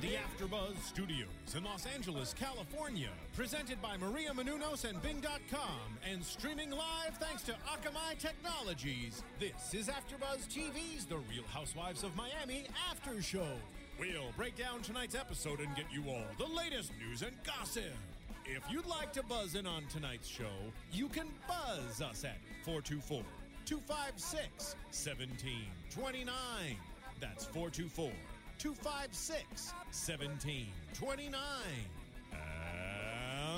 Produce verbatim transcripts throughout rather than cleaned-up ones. The AfterBuzz Studios in Los Angeles, California, presented by Maria Menounos and Bing dot com, and streaming live thanks to Akamai Technologies. This is AfterBuzz T V's The Real Housewives of Miami After Show. We'll break down tonight's episode and get you all the latest news and gossip. If you'd like to buzz in on tonight's show, you can buzz us at four two four, two five six, one seven two nine. That's four two four, two five six, one seven two nine.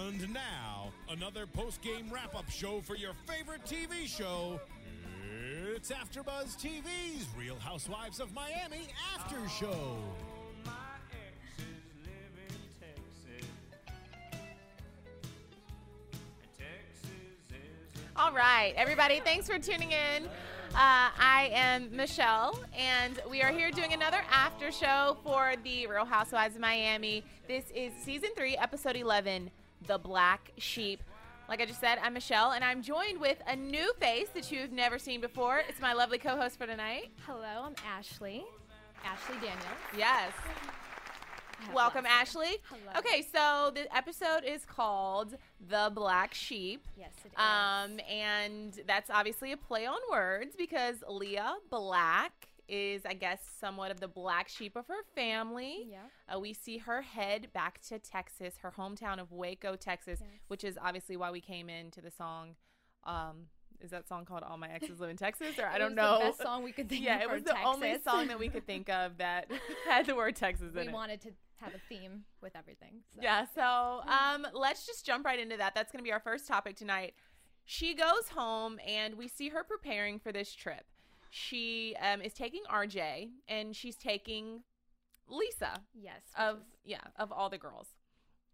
And now, another post-game wrap-up show for your favorite T V show. It's AfterBuzz T V's Real Housewives of Miami After Show. Oh, my exes live in Texas. Texas is All right, everybody, thanks for tuning in. Uh, I am Michelle, and we are here doing another after show for the Real Housewives of Miami. This is season three, episode eleven, The Black Sheep. Like I just said, I'm Michelle, and I'm joined with a new face that you've never seen before. It's my lovely co-host for tonight. Hello, I'm Ashley. Ashley Daniels. Yes. Welcome, Ashley. Hello. Okay, so the episode is called The Black Sheep. Yes, it is. Um, and that's obviously a play on words because Leah Black is, I guess, somewhat of the black sheep of her family. Yeah. Uh, we see her head back to Texas, her hometown of Waco, Texas, yes. Which is obviously why we came into the song. Um, is that song called All My Exes Live in Texas? Or I don't know. It was the best song we could think yeah, of. Yeah, it was the Texas. only song that we could think of that had the word Texas we in it. We wanted to have a theme with everything. So. Yeah, so um, let's just jump right into that. That's going to be our first topic tonight. She goes home, and we see her preparing for this trip. She um, is taking R J, and she's taking Lisa. Yes. Of yeah, of all the girls.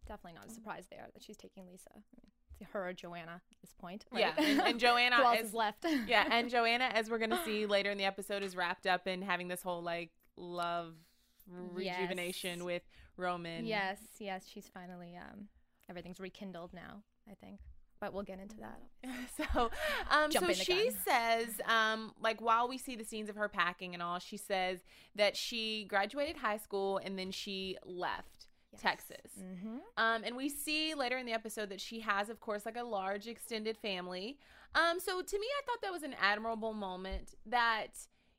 Definitely not a surprise there that she's taking Lisa. I mean, it's her or Joanna at this point. Right? Yeah, and, and Joanna is, is left. Yeah, and Joanna, as we're going to see later in the episode, is wrapped up in having this whole like love rejuvenation yes. with Roman. Yes, yes, she's finally um everything's rekindled now, I think. But we'll get into that. so, um, so she gun. says, um, like while we see the scenes of her packing and all, she says that she graduated high school and then she left yes. Texas. Mm-hmm. Um, and we see later in the episode that she has, of course, like a large extended family. Um, so to me, I thought that was an admirable moment that.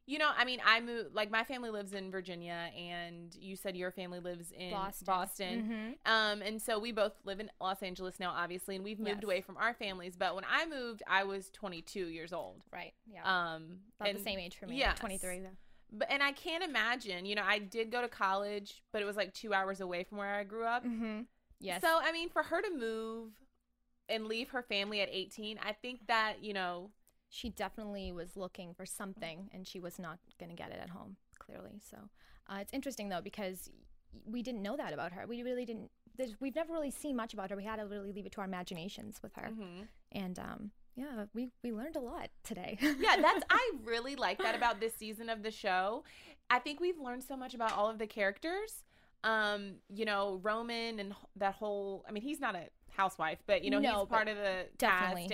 You know, I mean, I moved, like, my family lives in Virginia, and you said your family lives in Boston. Boston. Mm-hmm. Um, and so we both live in Los Angeles now, obviously, and we've moved yes. away from our families. But when I moved, I was twenty-two years old. Right, yeah. Um, About and, the same age for me, yes. like twenty-three, though. But, and I can't imagine, you know, I did go to college, but it was, like, two hours away from where I grew up. Mm-hmm. Yes. So, I mean, for her to move and leave her family at eighteen, I think that, you know... She definitely was looking for something, and she was not going to get it at home, clearly. So uh, it's interesting, though, because we didn't know that about her. We really didn't – we've never really seen much about her. We had to really leave it to our imaginations with her. Mm-hmm. And, um, yeah, we, we learned a lot today. Yeah, that's – I really like that about this season of the show. I think we've learned so much about all of the characters. Um, you know, Roman and that whole – I mean, he's not a – housewife, but you know no, he's part of the definitely. cast,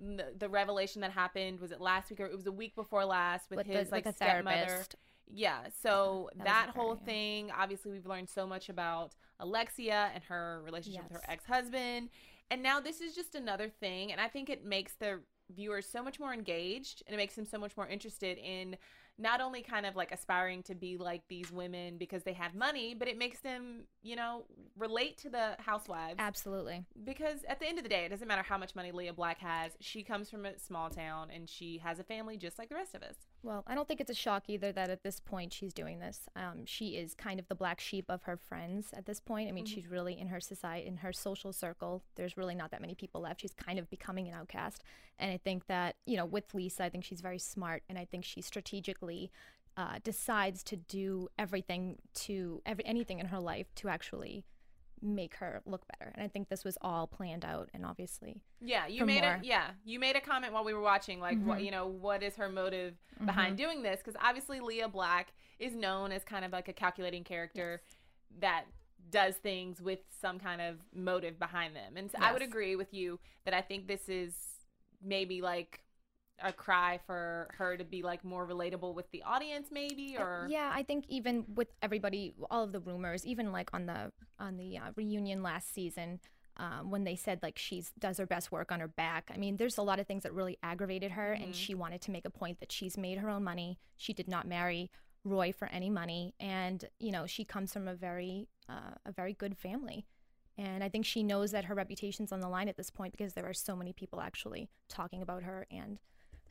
and the, the revelation that happened was it last week or it was a week before last with, with his the, like with stepmother. Therapist. Yeah, so yeah, that, that whole her, thing. Yeah. Obviously, we've learned so much about Alexia and her relationship yes. with her ex-husband, and now this is just another thing, and I think it makes the viewers so much more engaged, and it makes them so much more interested in not only kind of like aspiring to be like these women because they have money, but it makes them, you know, relate to the housewives. Absolutely. Because at the end of the day, it doesn't matter how much money Leah Black has. She comes from a small town and she has a family just like the rest of us. Well, I don't think it's a shock either that at this point she's doing this. Um, she is kind of the black sheep of her friends at this point. I mean, mm-hmm. she's really in her society, in her social circle. There's really not that many people left. She's kind of becoming an outcast. And I think that, you know, with Lisa, I think she's very smart, and I think she strategically uh, decides to do everything to every, anything in her life to actually make her look better. And I think this was all planned out and obviously. Yeah, you made a, yeah, you made a comment while we were watching, like, mm-hmm. what, you know, what is her motive mm-hmm. behind doing this? Because obviously Leah Black is known as kind of like a calculating character yes. that does things with some kind of motive behind them. And so yes. I would agree with you that I think this is maybe like a cry for her to be like more relatable with the audience maybe, or yeah, I think even with everybody, all of the rumors, even like on the on the uh, reunion last season, um, when they said like she does her best work on her back, I mean there's a lot of things that really aggravated her mm-hmm. and she wanted to make a point that she's made her own money. She did not marry Roy for any money, and you know she comes from a very uh, a very good family. And I think she knows that her reputation's on the line at this point because there are so many people actually talking about her and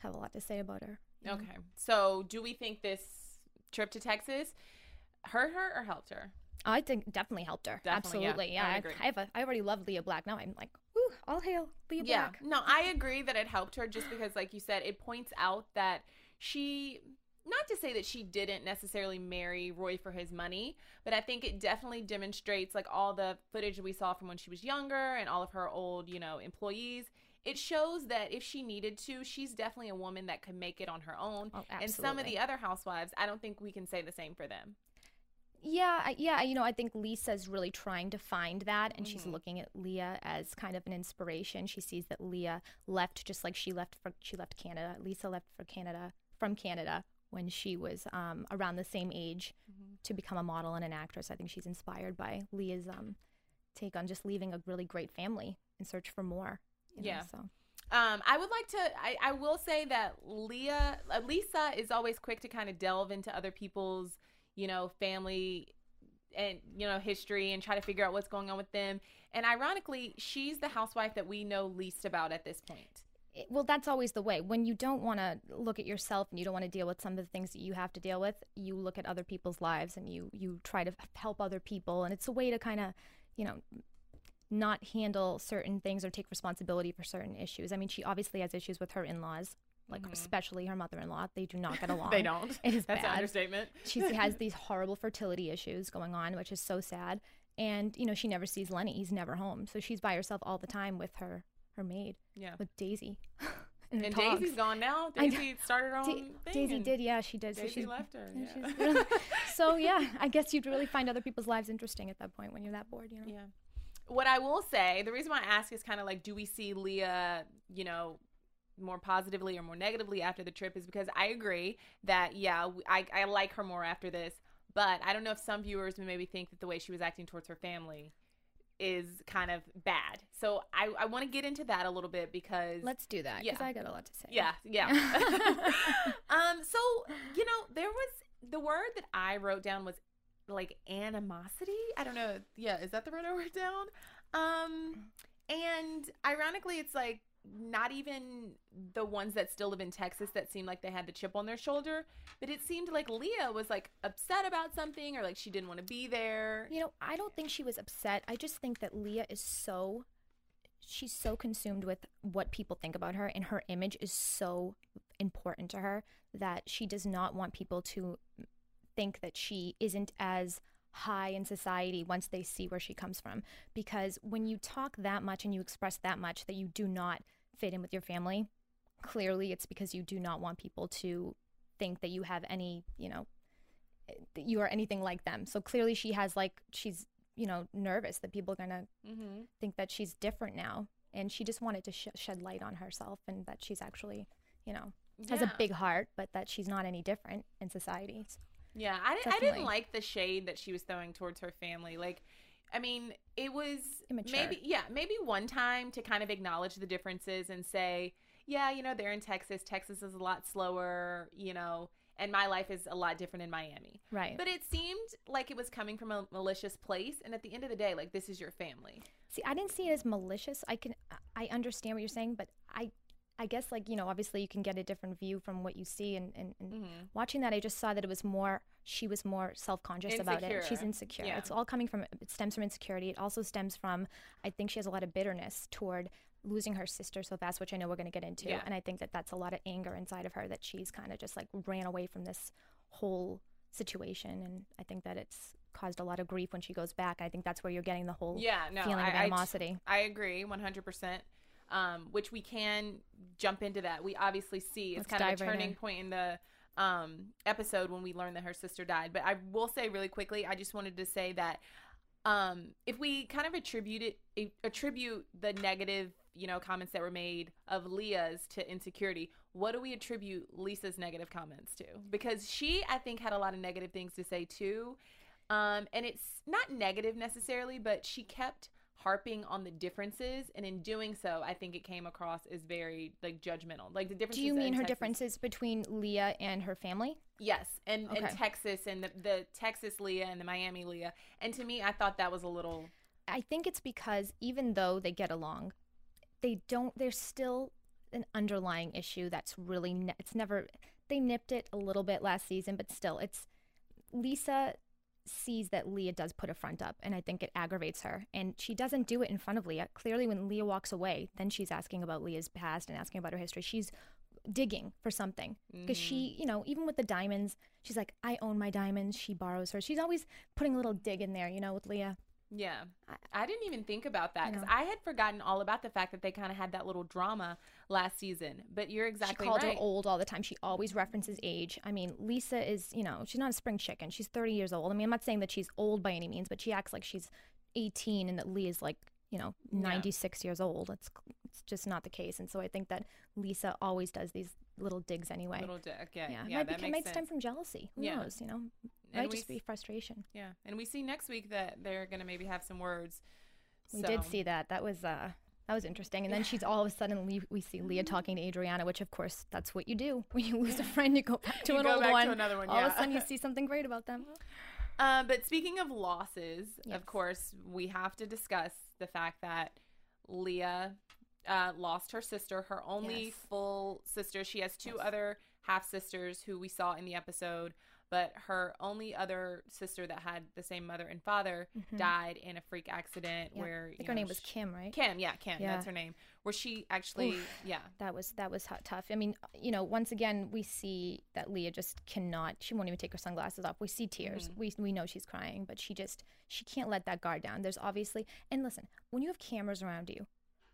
have a lot to say about her. Okay. Know? So do we think this trip to Texas hurt her or helped her? I think definitely helped her. Definitely, absolutely. Yeah. yeah. I, agree. I, have a, I already love Leah Black. Now I'm like, ooh, all hail Leah yeah. Black. No, I agree that it helped her just because, like you said, it points out that she... Not to say that she didn't necessarily marry Roy for his money, but I think it definitely demonstrates like all the footage we saw from when she was younger and all of her old, you know, employees. It shows that if she needed to, she's definitely a woman that could make it on her own. Oh, absolutely. And some of the other housewives, I don't think we can say the same for them. Yeah, yeah, you know, I think Lisa's really trying to find that, and mm-hmm. she's looking at Leah as kind of an inspiration. She sees that Leah left just like she left for she left Canada. Lisa left for Canada from Canada. When she was um, around the same age mm-hmm. to become a model and an actress. I think she's inspired by Leah's um, take on just leaving a really great family in search for more. You yeah. know, so. Um, I would like to, I, I will say that Leah, Lisa is always quick to kind of delve into other people's, you know, family and, you know, history and try to figure out what's going on with them. And ironically, she's the housewife that we know least about at this point. It, well, that's always the way. When you don't want to look at yourself and you don't want to deal with some of the things that you have to deal with, you look at other people's lives and you you try to help other people. And it's a way to kind of, you know, not handle certain things or take responsibility for certain issues. I mean, she obviously has issues with her in-laws, like mm-hmm. especially her mother-in-law. They do not get along. They don't. It is that's bad. An understatement. She has these horrible fertility issues going on, which is so sad. And, you know, she never sees Lenny. He's never home. So she's by herself all the time with her. Her maid, yeah, with Daisy, and, and Daisy's gone now. Daisy started her own da thing. Daisy did, yeah, she did. Daisy so she's, left her. Yeah. She's really, so yeah, I guess you'd really find other people's lives interesting at that point when you're that bored, you know. Yeah. What I will say, the reason why I ask is kind of like, do we see Leah, you know, more positively or more negatively after the trip? Is because I agree that yeah, I I like her more after this, but I don't know if some viewers may maybe think that the way she was acting towards her family is kind of bad. So I, I want to get into that a little bit because... Let's do that because yeah. I got a lot to say. Yeah, yeah. um, so, you know, there was... The word that I wrote down was like animosity. I don't know. Yeah, is that the word I wrote down? Um, and ironically, it's like not even the ones that still live in Texas that seemed like they had the chip on their shoulder, but it seemed like Leah was like upset about something or like she didn't want to be there. You know, I don't think she was upset. I just think that Leah is so, she's so consumed with what people think about her, and her image is so important to her that she does not want people to think that she isn't as high in society once they see where she comes from. Because when you talk that much and you express that much that you do not fit in with your family, clearly it's because you do not want people to think that you have any, you know, that you are anything like them. So clearly she has like, she's, you know, nervous that people are gonna mm-hmm. think that she's different now. And she just wanted to sh shed light on herself and that she's actually, you know, yeah. has a big heart, but that she's not any different in society. So. Yeah, I, I didn't like the shade that she was throwing towards her family. Like, I mean, it was immature. Maybe, yeah, maybe one time to kind of acknowledge the differences and say, yeah, you know, they're in Texas. Texas is a lot slower, you know, and my life is a lot different in Miami. Right. But it seemed like it was coming from a malicious place. And at the end of the day, like, this is your family. See, I didn't see it as malicious. I can, I understand what you're saying, but I I guess, like, you know, obviously you can get a different view from what you see, and, and, and mm-hmm. watching that, I just saw that it was more, she was more self-conscious about it. She's insecure. Yeah. It's all coming from, it stems from insecurity. It also stems from, I think she has a lot of bitterness toward losing her sister so fast, which I know we're going to get into. Yeah. And I think that that's a lot of anger inside of her that she's kind of just like ran away from this whole situation, and I think that it's caused a lot of grief when she goes back. I think that's where you're getting the whole yeah, no, feeling of I, animosity. I, I agree one hundred percent, um, which we can jump into that. We obviously see it's Let's kind of a turning right in. point in the um, episode when we learn that her sister died. But I will say really quickly, I just wanted to say that um, if we kind of attribute it, attribute the negative, you know, comments that were made of Leah's to insecurity, what do we attribute Lisa's negative comments to? Because she, I think, had a lot of negative things to say too. Um, and it's not negative necessarily, but she kept harping on the differences. And in doing so, I think it came across as very, like, judgmental. Like, the differences. Do you mean her Texas... differences between Leah and her family? Yes. And, okay. and Texas and the, the Texas Leah and the Miami Leah. And to me, I thought that was a little... I think it's because even though they get along, they don't, there's still an underlying issue that's really, ne it's never, they nipped it a little bit last season, but still, it's, Lisa sees that Leah does put a front up, and I think it aggravates her, and she doesn't do it in front of Leah. Clearly, when Leah walks away, then she's asking about Leah's past and asking about her history. She's digging for something, because mm. she, you know, even with the diamonds, she's like, I own my diamonds, she borrows her. She's always putting a little dig in there, you know, with Leah. Yeah. I didn't even think about that because I had forgotten all about the fact that they kind of had that little drama last season. But you're exactly right. She called her old all the time. She always references age. I mean, Lisa is, you know, she's not a spring chicken. She's thirty years old. I mean, I'm not saying that she's old by any means, but she acts like she's eighteen and that Leah is like, you know, ninety-six yeah. years old. It's, it's just not the case. And so I think that Lisa always does these little digs anyway. Little dig, yeah. Yeah, yeah, might that be, makes might sense. stem from jealousy. Who yeah. knows, you know? Might just be frustration. Yeah, and we see next week that they're going to maybe have some words. So. We did see that. That was uh, that was interesting. And then she's all of a sudden, we see Leah talking to Adriana, which, of course, that's what you do. When you lose a friend, you go back to you an go old back one. To another one all yeah. of a sudden, you see something great about them. Uh, but speaking of losses, yes. of course, we have to discuss the fact that Leah uh, lost her sister, her only yes. full sister. She has two yes. other half-sisters who we saw in the episode. But her only other sister that had the same mother and father mm-hmm. died in a freak accident yeah. where I think her know, name was Kim, right? Kim, yeah, Kim, yeah. that's her name. Where she actually, Oof, yeah. That was that was tough. I mean, you know, once again, we see that Leah just cannot, she won't even take her sunglasses off. We see tears. Mm-hmm. We, we know she's crying, but she just, she can't let that guard down. There's obviously, and listen, when you have cameras around you,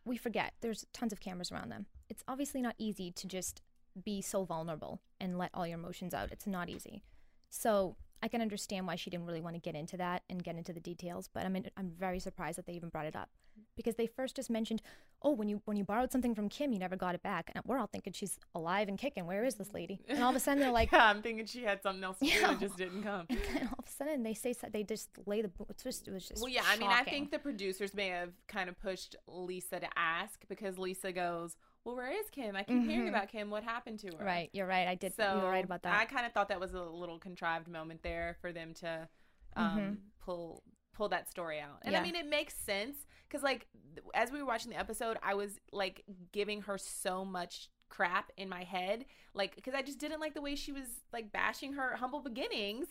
we forget there's tons of cameras around them. It's obviously not easy to just be so vulnerable and let all your emotions out. It's not easy. So I can understand why she didn't really want to get into that and get into the details, but I'm in, I'm very surprised that they even brought it up, because they first just mentioned, oh, when you when you borrowed something from Kim, you never got it back, and we're all thinking she's alive and kicking. Where is this lady? And all of a sudden they're like, yeah, I'm thinking she had something else to do know. and just didn't come. And then all of a sudden they say they just lay the it's just it was just well, yeah. Shocking. I mean, I think the producers may have kind of pushed Lisa to ask, because Lisa goes, well, where is Kim? I keep mm-hmm. hearing about Kim. What happened to her? Right. You're right. I did. So you were right about that. I kind of thought that was a little contrived moment there for them to um, mm-hmm. pull pull that story out. And yeah. I mean, it makes sense, because like as we were watching the episode, I was like giving her so much crap in my head, like because I just didn't like the way she was like bashing her humble beginnings.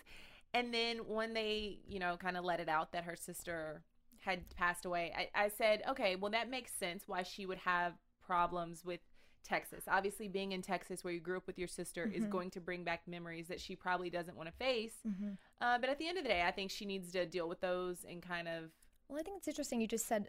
And then when they, you know, kind of let it out that her sister had passed away, I, I said, okay, well, that makes sense why she would have problems with Texas. Obviously, being in Texas where you grew up with your sister mm-hmm. is going to bring back memories that she probably doesn't want to face. Mm-hmm. uh, but at the end of the day, I think she needs to deal with those and kind of... Well, I think it's interesting you just said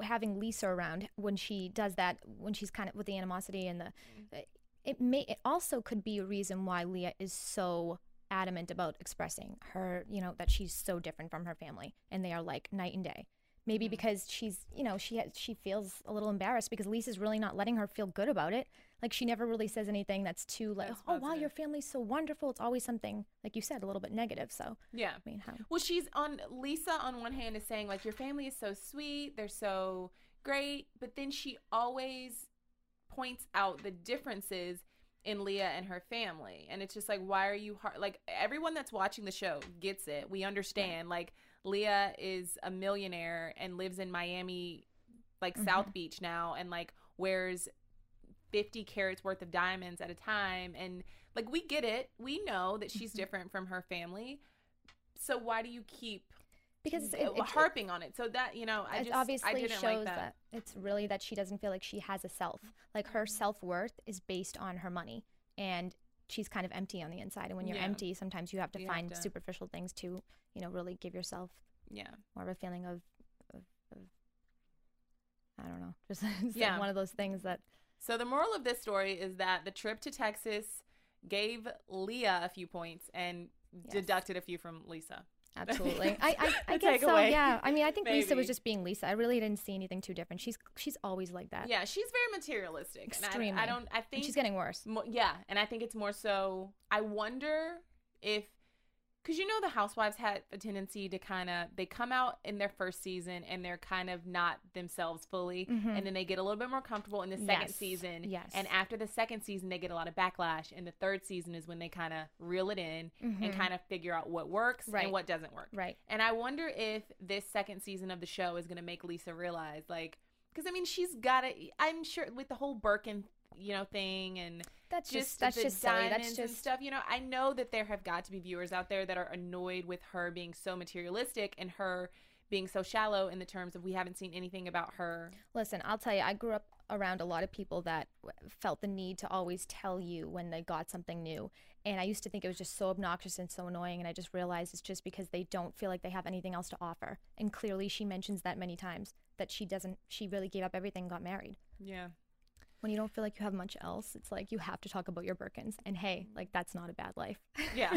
having Lisa around when she does that, when she's kind of with the animosity and the... Mm-hmm. It may, it also could be a reason why Leah is so adamant about expressing her, you know, that she's so different from her family and they are like night and day. Maybe because she's, you know, she has, she feels a little embarrassed because Lisa's really not letting her feel good about it. Like, she never really says anything that's too, like, that's oh, wow, your family's so wonderful. It's always something, like you said, a little bit negative. So, yeah. I mean, how? Well, she's on, Lisa on one hand is saying, like, your family is so sweet. They're so great. But then she always points out the differences in Leah and her family. And it's just like, why are you, hard? Like, everyone that's watching the show gets it. We understand, right. like, Leah is a millionaire and lives in Miami, like mm-hmm. South Beach now, and like wears fifty carats worth of diamonds at a time. And like, we get it. We know that she's mm-hmm. different from her family. So why do you keep because it, it, harping it, on it? So that, you know, I just obviously I didn't shows like that. that it's really that she doesn't feel like she has a self. Like, her self-worth is based on her money. And she's kind of empty on the inside. And when you're yeah. empty, sometimes you have to you find have to. superficial things to, you know, really give yourself yeah. more of a feeling of, of, of I don't know, just yeah. like one of those things that. So the moral of this story is that the trip to Texas gave Leah a few points and yes. deducted a few from Lisa. Absolutely. I, I, I guess so, yeah. I mean, I think Maybe. Lisa was just being Lisa. I really didn't see anything too different. She's she's always like that. Yeah, she's very materialistic. Extremely. And I, I don't, I think. And she's getting worse. Mo yeah, and I think it's more so, I wonder if, because you know the Housewives had a tendency to kind of, they come out in their first season and they're kind of not themselves fully. Mm-hmm. And then they get a little bit more comfortable in the second yes. season. Yes. And after the second season, they get a lot of backlash. And the third season is when they kind of reel it in mm-hmm. and kind of figure out what works right. and what doesn't work. Right. And I wonder if this second season of the show is going to make Lisa realize, like, because I mean, she's got to, I'm sure with the whole Birkin you know thing and that's just, just that's the just diamonds silly. That's just and stuff you know I know that there have got to be viewers out there that are annoyed with her being so materialistic and her being so shallow in the terms of we haven't seen anything about her. Listen, I'll tell you, I grew up around a lot of people that felt the need to always tell you when they got something new, and I used to think it was just so obnoxious and so annoying, and I just realized it's just because they don't feel like they have anything else to offer. And clearly she mentions that many times, that she doesn't, she really gave up everything and got married. Yeah. When you don't feel like you have much else, it's like you have to talk about your Birkins. And hey, like that's not a bad life. Yeah.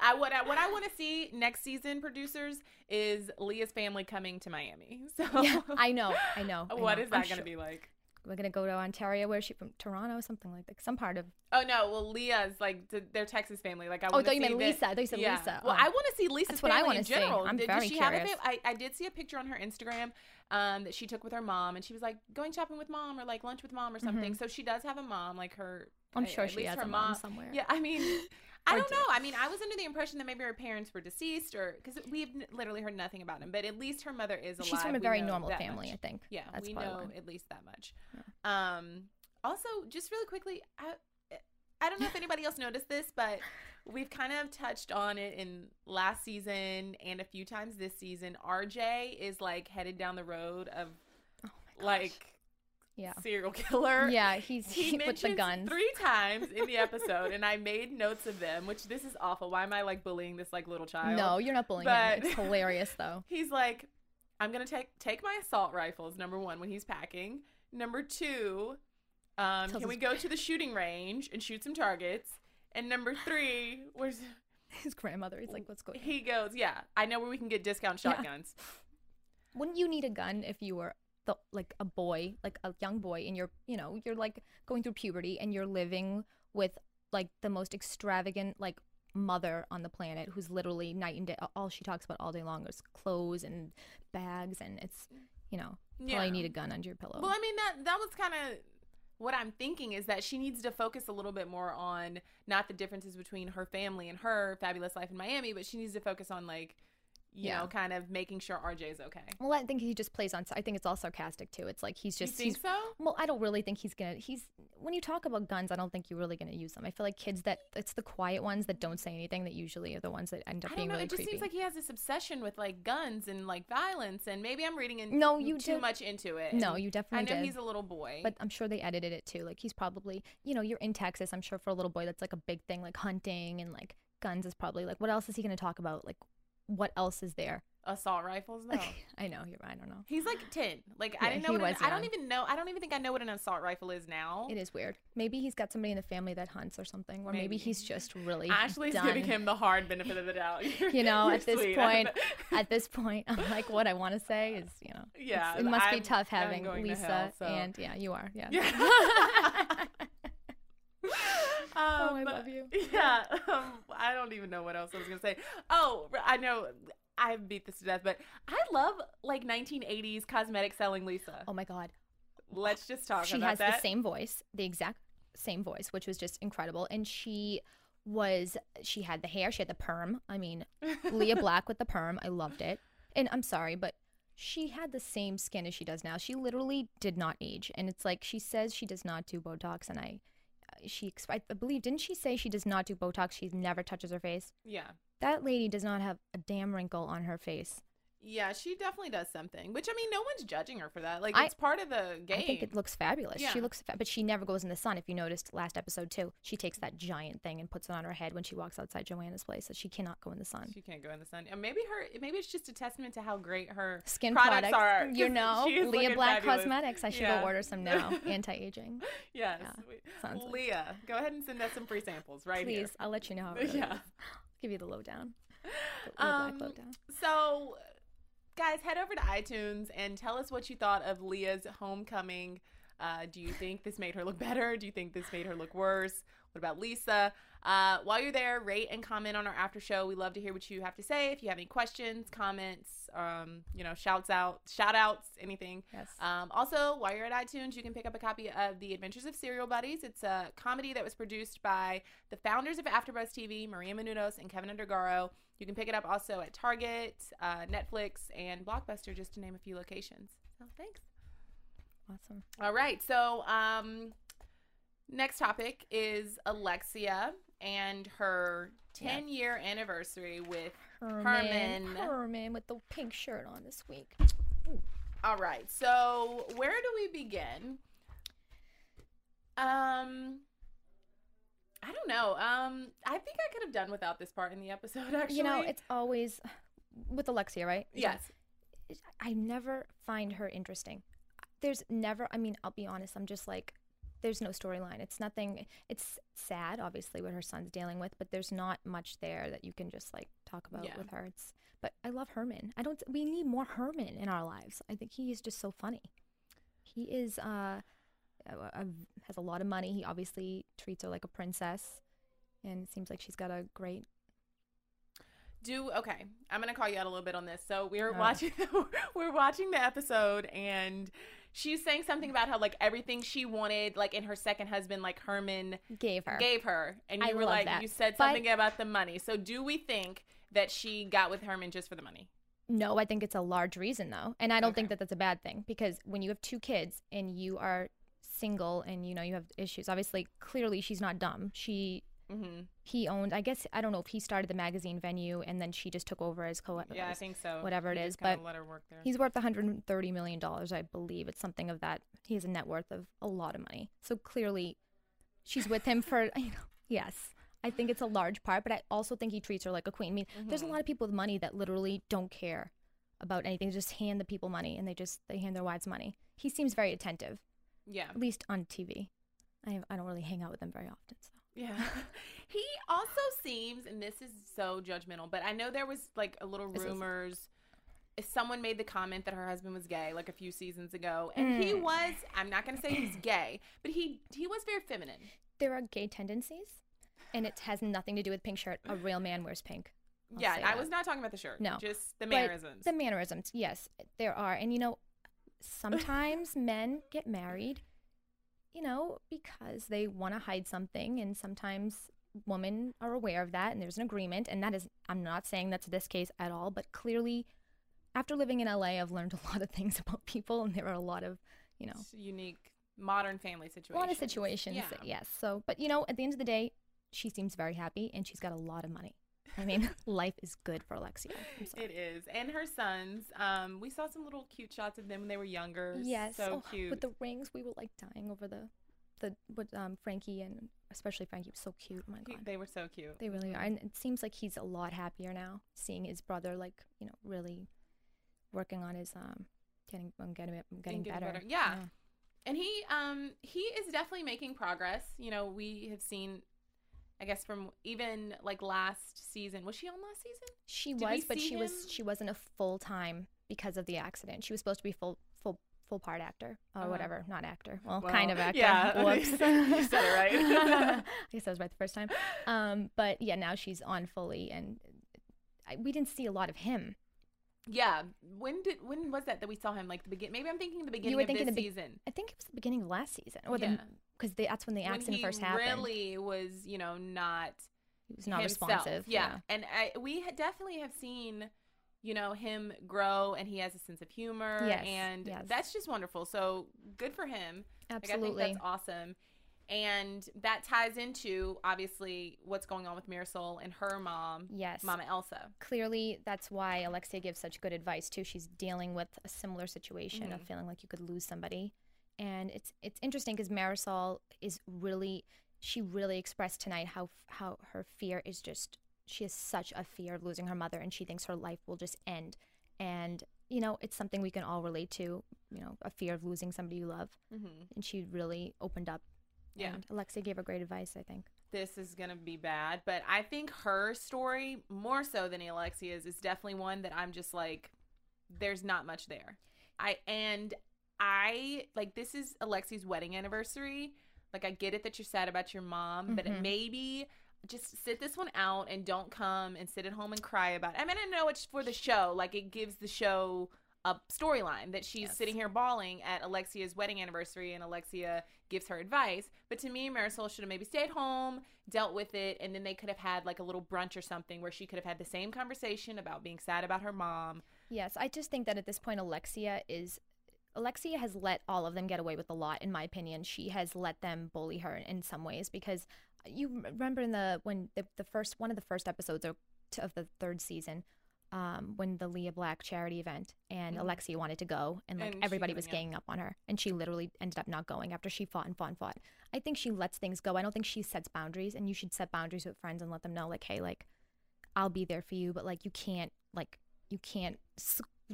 I, what I, what I want to see next season, producers, is Leah's family coming to Miami. So yeah, I know, I know. What I know. is that going to sure. be like? We're going to go to Ontario. Where is she from? Toronto, something like that. Some part of. Oh, no. Well, Leah's like their Texas family. Like I Oh, I thought you meant Lisa. I thought you said yeah. Lisa. Well, oh. I want to see Lisa's That's what family I want to see. General. I'm did, very she curious. Have a I, I did see a picture on her Instagram um, that she took with her mom. And she was like going shopping with mom or like lunch with mom or something. Mm-hmm. So she does have a mom, like her. I'm sure she has her a mom, mom somewhere. Yeah, I mean, I don't know. I mean, I was under the impression that maybe her parents were deceased, or because we've literally heard nothing about them. But at least her mother is alive. She's from a very normal family, I think. Yeah, That's we know at least that much. Yeah. Um, also, just really quickly, I I don't know if anybody else noticed this, but we've kind of touched on it in last season and a few times this season. R J is like headed down the road of oh my gosh. like. Yeah. Serial killer. Yeah, he's he, he mentions with the guns three times in the episode, and I made notes of them. Which this is awful. Why am I like bullying this like little child? No, you're not bullying but him. It's hilarious though. He's like, I'm gonna take take my assault rifles. Number one, when he's packing. Number two, um, can we go to the shooting range and shoot some targets? And number three, where's his grandmother? He's like, let's go. He goes, yeah, I know where we can get discount shotguns. Yeah. Wouldn't you need a gun if you were? The, like a boy, like a young boy, and you're, you know, you're like going through puberty and you're living with like the most extravagant like mother on the planet, who's literally night and day, all she talks about all day long is clothes and bags, and it's, you know, yeah. probably need a gun under your pillow. Well, I mean, that that was kind of what I'm thinking, is that she needs to focus a little bit more on not the differences between her family and her fabulous life in Miami, but she needs to focus on like You yeah. know, kind of making sure R J's okay. Well, I think he just plays on. I think it's all sarcastic too. It's like he's just. You think he's, so? Well, I don't really think he's gonna. He's when you talk about guns, I don't think you're really gonna use them. I feel like kids that it's the quiet ones that don't say anything that usually are the ones that end up I don't being know, really creepy. It just creepy. Seems like he has this obsession with like guns and like violence, and maybe I'm reading in no, you too did. much into it. No, you definitely. I know did. He's a little boy, but I'm sure they edited it too. Like he's probably, you know, you're in Texas. I'm sure for a little boy, that's like a big thing, like hunting and like guns is probably like what else is he gonna talk about, like. What else is there? Assault rifles, though. I know you're right. I don't know. He's like ten. Like yeah, I didn't know. What an, I don't even know. I don't even think I know what an assault rifle is now. It is weird. Maybe he's got somebody in the family that hunts or something, or maybe, maybe he's just really. Ashley's done. giving him the hard benefit of the doubt. You're, you know, at this sweet. point, at this point, I'm like, what I want to say is, you know, yeah, it must I'm, be tough having Lisa hell, so. and yeah, you are, yeah. yeah. Um, oh, I love you. Yeah, um, I don't even know what else I was gonna say. Oh, I know, I beat this to death, but I love like nineteen eighties cosmetic selling Lisa. Oh my God, let's just talk. She about has that. the same voice, the exact same voice, which was just incredible. And she was, she had the hair, she had the perm. I mean, Leah Black with the perm. I loved it. And I'm sorry, but she had the same skin as she does now. She literally did not age, and it's like she says she does not do Botox, and I. She, I believe, didn't she say she does not do Botox? She never touches her face. Yeah. That lady does not have a damn wrinkle on her face. Yeah, she definitely does something. Which, I mean, no one's judging her for that. Like, I, it's part of the game. I think it looks fabulous. Yeah. She looks, fa but she never goes in the sun. If you noticed last episode, too, she takes that giant thing and puts it on her head when she walks outside Joanna's place. So she cannot go in the sun. She can't go in the sun. And maybe her, maybe it's just a testament to how great her skin products, products are. You know, Leah Black fabulous. Cosmetics. I should yeah. go order some now. Anti-aging. Yes. Yeah, Leah, like... go ahead and send us some free samples right Please, here. Please, I'll let you know how it goes. Yeah. Give you the lowdown. The um, Black lowdown. So... Guys, head over to iTunes and tell us what you thought of Leah's homecoming. Uh, do you think this made her look better? Do you think this made her look worse? What about Lisa? Uh, while you're there, rate and comment on our after show. We love to hear what you have to say. If you have any questions, comments, um, you know, shouts out, shout outs, anything. Yes. Um, also, while you're at iTunes, you can pick up a copy of The Adventures of Serial Buddies. It's a comedy that was produced by the founders of AfterBuzz T V, Maria Menounos and Kevin Undergaro. You can pick it up also at Target, uh, Netflix, and Blockbuster, just to name a few locations. So thanks. Awesome. All right. So um, next topic is Alexia and her ten-year yes. anniversary with Herman. Herman. Herman with the pink shirt on this week. Ooh. All right. So where do we begin? Um... I don't know. Um, I think I could have done without this part in the episode, actually. You know, it's always with Alexia, right? Yes. I never find her interesting. There's never, I mean, I'll be honest, I'm just like, there's no storyline. It's nothing, it's sad, obviously, what her son's dealing with, but there's not much there that you can just like talk about yeah. with her. It's, but I love Herman. I don't, we need more Herman in our lives. I think he is just so funny. He is, uh, has a lot of money. He obviously treats her like a princess, and it seems like she's got a great do okay I'm gonna call you out a little bit on this. So we're oh. watching the, we're watching the episode, and she's saying something about how like everything she wanted, like in her second husband, like Herman gave her gave her and you I were like that. You said something but... about the money. So do we think that she got with Herman just for the money? No, I think it's a large reason, though, and I don't okay. think that that's a bad thing, because when you have two kids and you are single and you know you have issues, obviously, clearly she's not dumb. She mm-hmm. he owned, I guess, I don't know if he started the magazine venue and then she just took over as co yeah as, I think so whatever it he is but let her work there. He's worth one hundred thirty million dollars, I believe. It's something of that. He has a net worth of a lot of money, so clearly she's with him for you know yes I think it's a large part, but I also think he treats her like a queen. I mean mm-hmm. there's a lot of people with money that literally don't care about anything. They just hand the people money, and they just they hand their wives money. He seems very attentive. Yeah. At least on T V. I, I don't really hang out with them very often. So. Yeah. He also seems, and this is so judgmental, but I know there was like a little rumors. Is... Someone made the comment that her husband was gay like a few seasons ago. And mm. he was, I'm not going to say he's gay, but he, he was very feminine. There are gay tendencies, and it has nothing to do with pink shirt. A real man wears pink. I'll yeah, I was not talking about the shirt. No. Just the mannerisms. But the mannerisms, yes, there are. And you know, sometimes men get married, you know, because they want to hide something, and sometimes women are aware of that, and there's an agreement, and that is, I'm not saying that's this case at all, but clearly, after living in L A, I've learned a lot of things about people, and there are a lot of, you know. It's unique, modern family situations. A lot of situations, yeah. yes. So, but, you know, at the end of the day, she seems very happy, and she's got a lot of money. I mean, life is good for Alexia. It is. And her sons. Um, we saw some little cute shots of them when they were younger. Yes. So oh, cute. With the rings, we were like dying over the, the with um, Frankie, and especially Frankie was so cute. Oh my God. They were so cute. They really are. And it seems like he's a lot happier now, seeing his brother, like, you know, really working on his, um, getting, getting, getting better. better. Yeah. yeah. And he, um, he is definitely making progress. You know, we have seen... I guess from even like last season. Was she on last season? She was, but she was she wasn't a full time because of the accident. She was supposed to be full full full part actor or whatever, not actor. Well, kind of actor. Yeah. Whoops. You said it right. I guess I was right the first time. Um, but yeah, now she's on fully, and I, we didn't see a lot of him. Yeah. When did when was that that we saw him? Like the begin? Maybe I'm thinking the beginning you were of thinking this the season. I think it was the beginning of last season, or yeah. the. Because that's when the accident when first happened. Really was, you know, not he was not himself. responsive. Yeah, yeah. and I, we ha definitely have seen, you know, him grow, and he has a sense of humor, yes. and yes. that's just wonderful. So good for him. Absolutely, like, I think that's awesome. And that ties into, obviously, what's going on with Marisol and her mom, yes. Mama Elsa. Clearly, that's why Alexia gives such good advice, too. She's dealing with a similar situation mm-hmm. of feeling like you could lose somebody. And it's it's interesting because Marisol is really, she really expressed tonight how how her fear is just, she has such a fear of losing her mother, and she thinks her life will just end. And, you know, it's something we can all relate to, you know, a fear of losing somebody you love. Mm-hmm. And she really opened up. Yeah. And Alexia gave her great advice, I think. This is going to be bad. But I think her story, more so than Alexia's, is definitely one that I'm just like, there's not much there. I And I, like, this is Alexia's wedding anniversary. Like, I get it that you're sad about your mom, mm-hmm. but maybe just sit this one out and don't come and sit at home and cry about it. I mean, I know it's for the show. Like, it gives the show a storyline that she's yes. sitting here bawling at Alexia's wedding anniversary and Alexia gives her advice. But to me, Marisol should have maybe stayed home, dealt with it, and then they could have had like a little brunch or something where she could have had the same conversation about being sad about her mom. Yes, I just think that at this point, Alexia is... Alexia has let all of them get away with a lot, in my opinion. She has let them bully her in some ways because you remember in the when the, the first one of the first episodes of the third season, um, when the Leah Black charity event and mm-hmm. Alexia wanted to go and like and everybody was ganging up on her and she literally ended up not going after she fought and fought and fought. I think she lets things go. I don't think she sets boundaries, and you should set boundaries with friends and let them know like, hey, like I'll be there for you, but like you can't like you can't.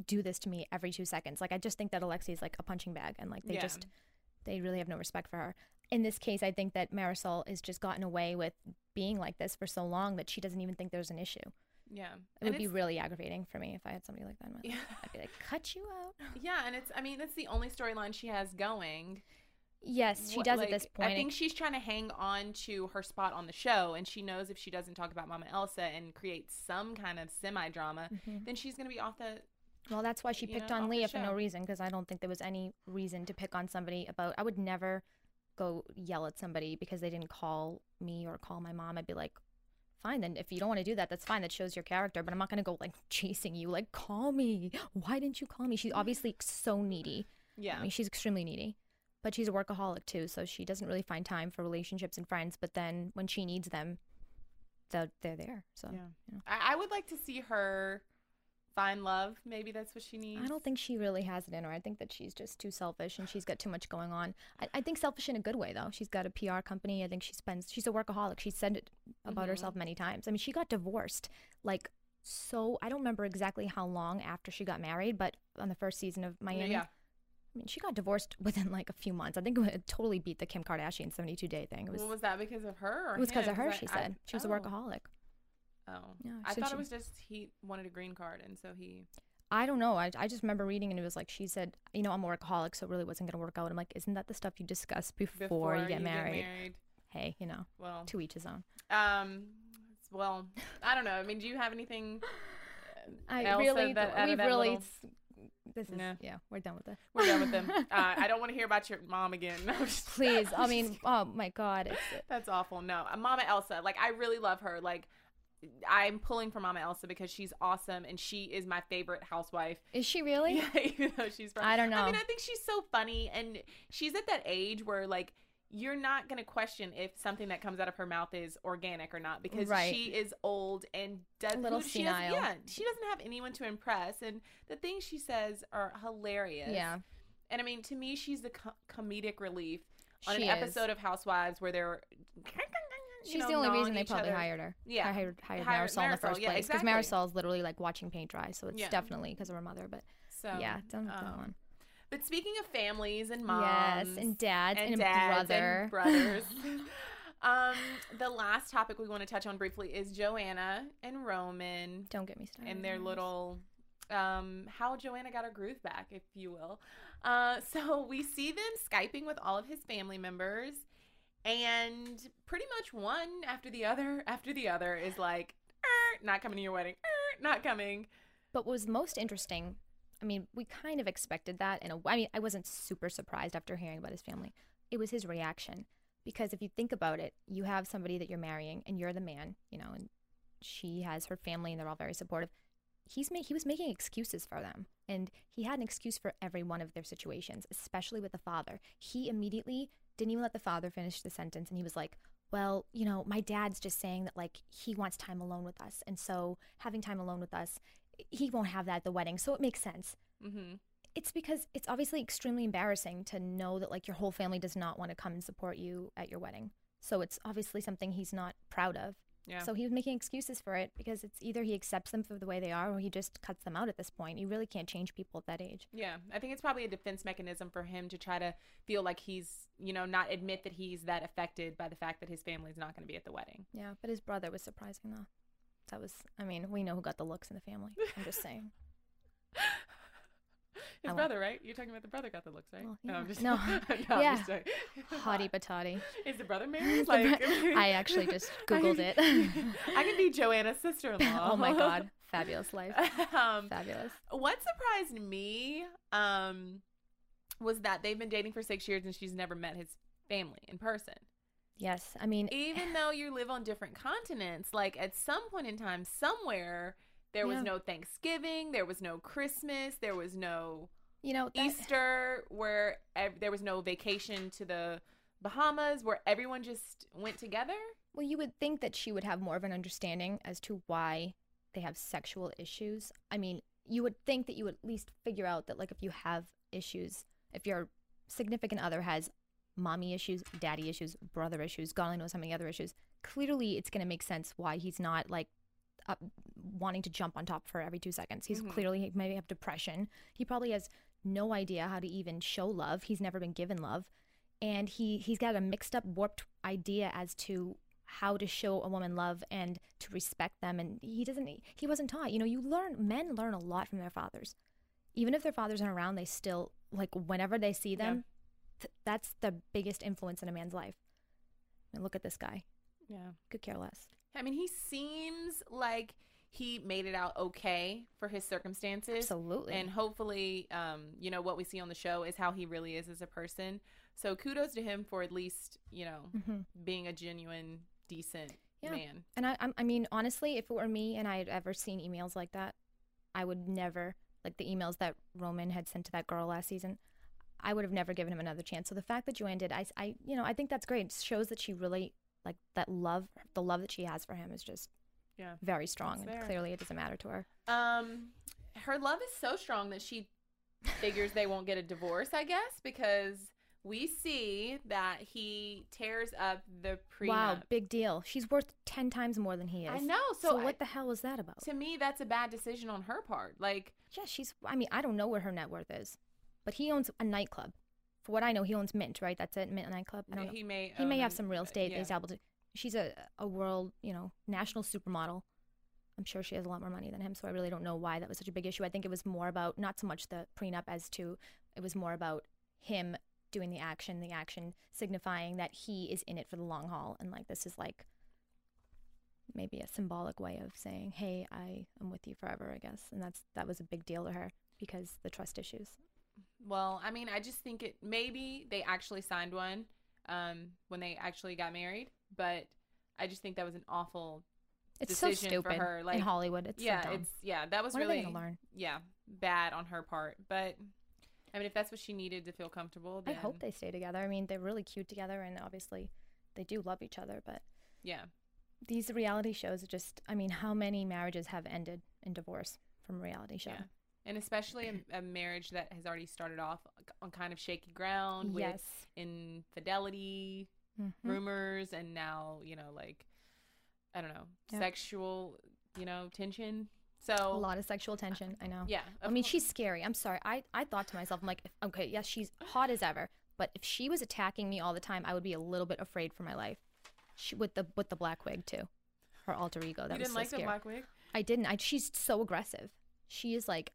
do this to me every two seconds. Like, I just think that Alexia is like a punching bag, and like they yeah. just, they really have no respect for her. In this case, I think that Marisol has just gotten away with being like this for so long that she doesn't even think there's an issue. Yeah. It and would be really aggravating for me if I had somebody like that in my yeah. life. I'd be like, cut you out. Yeah, and it's, I mean, that's the only storyline she has going. Yes, she does like, at this point. I think she's trying to hang on to her spot on the show, and she knows if she doesn't talk about Mama Elsa and create some kind of semi-drama, mm-hmm. then she's going to be off the... Well, that's why she picked you know, on Leah for no reason, because I don't think there was any reason to pick on somebody about... I would never go yell at somebody because they didn't call me or call my mom. I'd be like, fine, then if you don't want to do that, that's fine. That shows your character, but I'm not going to go, like, chasing you. Like, call me. Why didn't you call me? She's obviously so needy. Yeah. I mean, she's extremely needy, but she's a workaholic, too, so she doesn't really find time for relationships and friends, but then when she needs them, they're, they're there. So, yeah. you know. I, I would like to see her... find love. Maybe that's what she needs. I don't think she really has it in her. I think that she's just too selfish and she's got too much going on. I, I think selfish in a good way, though. She's got a P R company. I think she spends... She's a workaholic. She's said it about mm-hmm. herself many times. I mean, she got divorced. Like, so... I don't remember exactly how long after she got married, but on the first season of Miami... Yeah. I mean, she got divorced within, like, a few months. I think it totally beat the Kim Kardashian seventy-two day thing. It was, well, was that because of her or It was because of her, I, she said. I, she was oh. a workaholic. Oh. Yeah, I so thought she, it was just he wanted a green card, and so he... I don't know. I, I just remember reading, and it was like, she said, you know, I'm a workaholic, so it really wasn't going to work out. I'm like, isn't that the stuff you discuss before, before you, get, you married? get married? Hey, you know, well, to each his own. Um, Well, I don't know. I mean, do you have anything I else really, that, we've really... Little... This is, nah. yeah, we're done with this. We're done with them. uh, I don't want to hear about your mom again. No, just, Please. I mean, oh, my God. It's, that's awful. No. Mama Elsa, like, I really love her. Like... I'm pulling for Mama Elsa because she's awesome and she is my favorite housewife. Is she really? Yeah, even though she's from... I don't know. I mean, I think she's so funny, and she's at that age where, like, you're not going to question if something that comes out of her mouth is organic or not, because right. she is old and does, a little she senile. Has, yeah, she doesn't have anyone to impress, and the things she says are hilarious. Yeah. And, I mean, to me, she's the co- comedic relief on she an is. episode of Housewives where they're... She's know, the only reason they probably other. hired her. Yeah. Hired, hired, hired Marisol, Marisol in the first yeah, place. Because exactly. Marisol's literally like watching paint dry. So it's yeah. definitely because of her mother. But so, yeah, don't um, that one. But speaking of families and moms. Yes, and dads and, and dads brother. And brothers. um, the last topic we want to touch on briefly is Joanna and Roman. Don't get me started. And their little... Um, how Joanna got her groove back, if you will. Uh, so we see them Skyping with all of his family members. And pretty much one after the other after the other is like, er, not coming to your wedding, er, not coming. But what was most interesting, I mean, we kind of expected that. In a, I mean, I wasn't super surprised after hearing about his family. It was his reaction. Because if you think about it, you have somebody that you're marrying and you're the man, you know, and she has her family and they're all very supportive. he's ma- he was making excuses for them. And he had an excuse for every one of their situations, especially with the father. He immediately didn't even let the father finish the sentence. And he was like, well, you know, my dad's just saying that, like, he wants time alone with us. And so having time alone with us, he won't have that at the wedding. So it makes sense. Mm-hmm. It's because it's obviously extremely embarrassing to know that, like, your whole family does not want to come and support you at your wedding. So it's obviously something he's not proud of. Yeah. So he was making excuses for it because it's either he accepts them for the way they are or he just cuts them out at this point. You really can't change people at that age. Yeah. I think it's probably a defense mechanism for him to try to feel like he's, you know, not admit that he's that affected by the fact that his family's not going to be at the wedding. Yeah. But his brother was surprising, though. That was, I mean, we know who got the looks in the family. I'm just saying. His I brother, won't. Right? You're talking about the brother got the looks, right? Well, yeah. No, I'm just, no. no, yeah. Hottie patati. Is the brother married? Like, I actually just Googled I can, it. I could be Joanna's sister-in-law. Oh, my God. Fabulous life. Um, Fabulous. What surprised me um, was that they've been dating for six years and she's never met his family in person. Yes. I mean, even though you live on different continents, like at some point in time, somewhere – There was yeah. no Thanksgiving. There was no Christmas. There was no you know, that... Easter, where ev- there was no vacation to the Bahamas, where everyone just went together. Well, you would think that she would have more of an understanding as to why they have sexual issues. I mean, you would think that you would at least figure out that, like, if you have issues, if your significant other has mommy issues, daddy issues, brother issues, God only knows how many other issues, clearly it's going to make sense why he's not, like, Up, wanting to jump on top for every two seconds. He's mm-hmm. clearly he may have depression. He probably has no idea how to even show love. He's never been given love. And he, he's got a mixed up, warped idea as to how to show a woman love and to respect them. And he doesn't, he wasn't taught. You know, you learn, men learn a lot from their fathers. Even if their fathers aren't around, they still, like, whenever they see them, yeah. th- that's the biggest influence in a man's life. And look at this guy. Yeah. Could care less. I mean, he seems like he made it out okay for his circumstances. Absolutely. And hopefully, um, you know, what we see on the show is how he really is as a person. So kudos to him for at least, you know, mm-hmm. being a genuine, decent yeah. man. And I, I mean, honestly, if it were me and I had ever seen emails like that, I would never, like the emails that Roman had sent to that girl last season, I would have never given him another chance. So the fact that Joanne did, I, I you know, I think that's great. It shows that she really... Like, that love, the love that she has for him is just yeah, very strong. And clearly it doesn't matter to her. Um, her love is so strong that she figures they won't get a divorce, I guess, because we see that he tears up the prenup. Wow, big deal. She's worth ten times more than he is. I know. So, so what I, the hell was that about? To me, that's a bad decision on her part. Like, yeah, she's, I mean, I don't know where her net worth is, but he owns a nightclub. For what I know, he owns Mint, right? That's it, Mint nightclub. I don't know. He may he may have some real estate. Yeah. To, she's a, a world, you know, national supermodel. I'm sure she has a lot more money than him, so I really don't know why that was such a big issue. I think it was more about not so much the prenup as to it was more about him doing the action, the action signifying that he is in it for the long haul. And, like, this is, like, maybe a symbolic way of saying, hey, I am with you forever, I guess. And that's that was a big deal to her because the trust issues. Well, I mean, I just think it maybe they actually signed one um, when they actually got married, but I just think that was an awful it's decision so for her. Like, in Hollywood, it's yeah, so dumb. It's, yeah, that was what really learn? Yeah, bad on her part. But I mean, if that's what she needed to feel comfortable, then... I hope they stay together. I mean, they're really cute together, and obviously, they do love each other. But yeah, these reality shows are just. I mean, how many marriages have ended in divorce from a reality show? Yeah. And especially a, a marriage that has already started off on kind of shaky ground with yes. infidelity, mm-hmm. rumors, and now, you know, like, I don't know, yep. sexual, you know, tension. So a lot of sexual tension, I know. Yeah. I mean, course. She's scary. I'm sorry. I, I thought to myself, I'm like, okay, yes, she's hot as ever. But if she was attacking me all the time, I would be a little bit afraid for my life. She, with the with the black wig, too. Her alter ego. That you was didn't so like scary. The black wig? I didn't. I, she's so aggressive. She is like...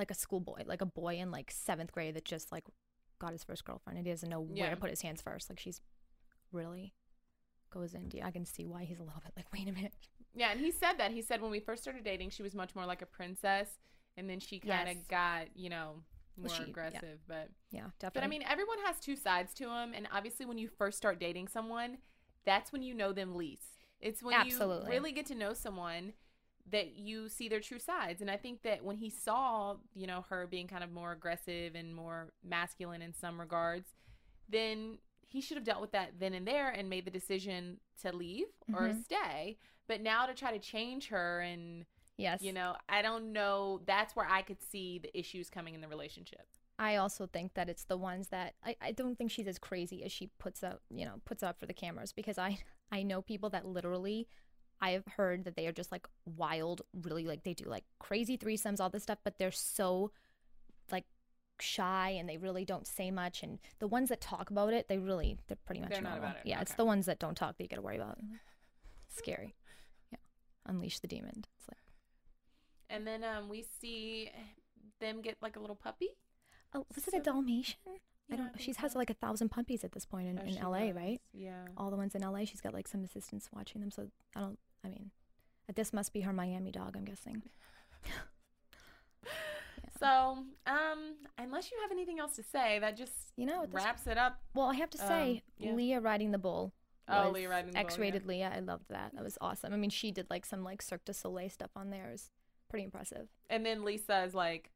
like a schoolboy, like a boy in like seventh grade that just like got his first girlfriend and he doesn't know yeah. where to put his hands first. Like she's really goes into, I can see why he's a little bit like, wait a minute. Yeah. And he said that he said when we first started dating, she was much more like a princess. And then she kind of yes. got, you know, more well, she, aggressive, yeah. but yeah, definitely. But I mean, everyone has two sides to them. And obviously when you first start dating someone, that's when you know them least. It's when Absolutely. You really get to know someone that you see their true sides. And I think that when he saw, you know, her being kind of more aggressive and more masculine in some regards, then he should have dealt with that then and there and made the decision to leave or mm-hmm. stay. But now to try to change her and, yes, you know, I don't know. That's where I could see the issues coming in the relationship. I also think that it's the ones that I, I don't think she's as crazy as she puts up, you know, puts up for the cameras, because I, I know people that literally I have heard that they are just like wild, really like they do like crazy threesomes, all this stuff, but they're so like shy and they really don't say much. And the ones that talk about it, they really, they're pretty much they're not about it. Yeah, okay. It's the ones that don't talk that you got to worry about. Scary. Yeah. Unleash the demon. It's like. And then um, we see them get like a little puppy. Oh, was so, it a Dalmatian? Yeah, I don't. I she has so. like a thousand puppies at this point in, oh, in L A, does. right? Yeah. All the ones in L A, she's got like some assistants watching them. So I don't. I mean, this must be her Miami dog, I'm guessing. Yeah. So, um, unless you have anything else to say, that just you know wraps it up. Well, I have to say, um, yeah. Leah riding the bull. Oh, Leah riding the bull. X-rated yeah. Leah. I loved that. That was awesome. I mean, she did like some like Cirque du Soleil stuff on there. It was pretty impressive. And then Lisa is like.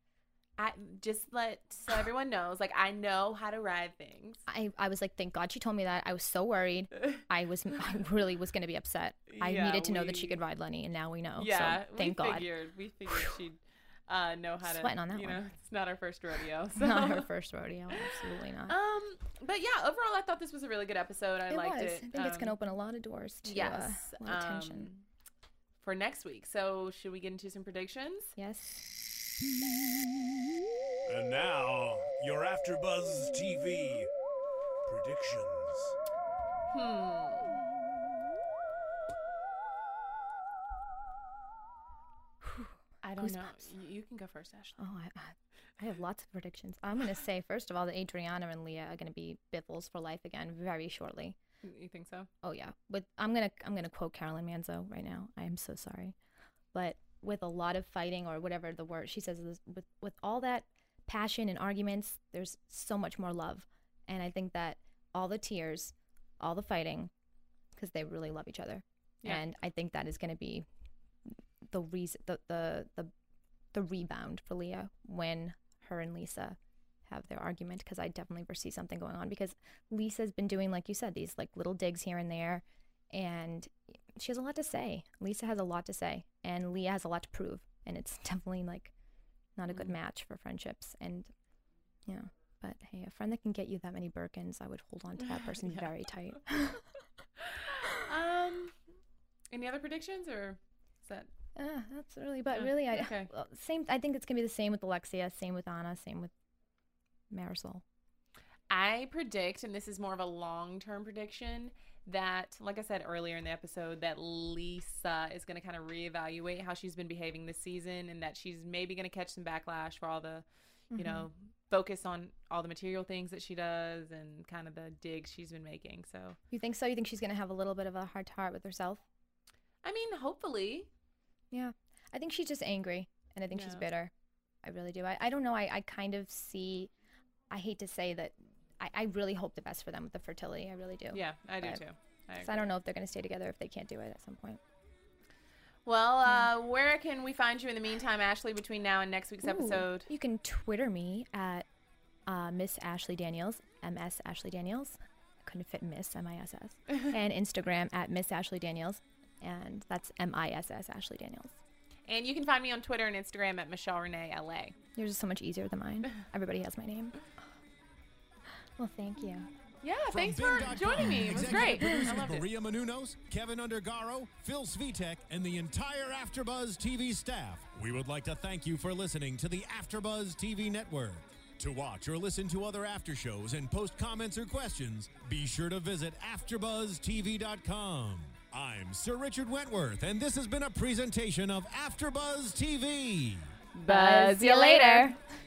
I just let so everyone knows, like, I know how to ride things. I, I was like, thank God she told me that. I was so worried. I was I really was going to be upset. I yeah, needed to we, know that she could ride Lenny, and now we know. Yeah, so thank we God. Figured, we figured she'd uh, know how Sweating to. Sweating on that you one. Know, it's not her first rodeo. So. Not her first rodeo. Absolutely not. Um, But, yeah, overall, I thought this was a really good episode. I it liked was. it. I think um, it's going to open a lot of doors to yes, uh, a lot of um, tension. For next week. So should we get into some predictions? Yes. And now, your AfterBuzz T V predictions. Hmm. I don't Goosebumps. know. You can go first, Ashley. Oh, I, I have lots of predictions. I'm going to say, first of all, that Adriana and Leah are going to be biffles for life again very shortly. You think so? Oh, yeah. But I'm going to I'm going to quote Carolyn Manzo right now. I am so sorry. But... with a lot of fighting or whatever the word she says is, with with all that passion and arguments, there's so much more love. And I think that all the tears, all the fighting, because they really love each other. Yeah. And I think that is going to be the reason, the, the the the rebound for Leah when her and Lisa have their argument, because I definitely foresee something going on, because Lisa's been doing, like you said, these like little digs here and there, and she has a lot to say. Lisa has a lot to say, and Leah has a lot to prove, and it's definitely like not a good match for friendships. And you know, but hey, a friend that can get you that many Birkins, I would hold on to that person yeah. very tight. um, any other predictions, or is that? Uh, that's really, but uh, really, I okay. same. I think it's gonna be the same with Alexia, same with Anna, same with Marisol. I predict, and this is more of a long-term prediction, that, like I said earlier in the episode, that Lisa is going to kind of reevaluate how she's been behaving this season, and that she's maybe going to catch some backlash for all the, you mm-hmm. know, focus on all the material things that she does and kind of the digs she's been making. So you think so? You think she's going to have a little bit of a heart to heart with herself? I mean, hopefully. Yeah. I think she's just angry, and I think yeah. she's bitter. I really do. I, I don't know. I, I kind of see, I hate to say that, I, I really hope the best for them with the fertility. I really do. Yeah, I do but, too. I, I don't know if they're going to stay together if they can't do it at some point. Well, uh, yeah. where can we find you in the meantime, Ashley, between now and next week's Ooh, episode? You can Twitter me at uh, Miss Ashley Daniels, M S Ashley Daniels. I couldn't fit Miss, M I S S. And Instagram at Miss Ashley Daniels. And that's M I S S Ashley Daniels. And you can find me on Twitter and Instagram at Michelle Renee L A. Yours is so much easier than mine. Everybody has my name. Well, thank you. Yeah, From thanks Bing. for joining me. It was great. I loved it. Maria Menounos, Kevin Undergaro, Phil Svitek, and the entire AfterBuzz T V staff. We would like to thank you for listening to the AfterBuzz T V network. To watch or listen to other after shows and post comments or questions, be sure to visit after buzz T V dot com. I'm Sir Richard Wentworth, and this has been a presentation of AfterBuzz T V. Buzz you later.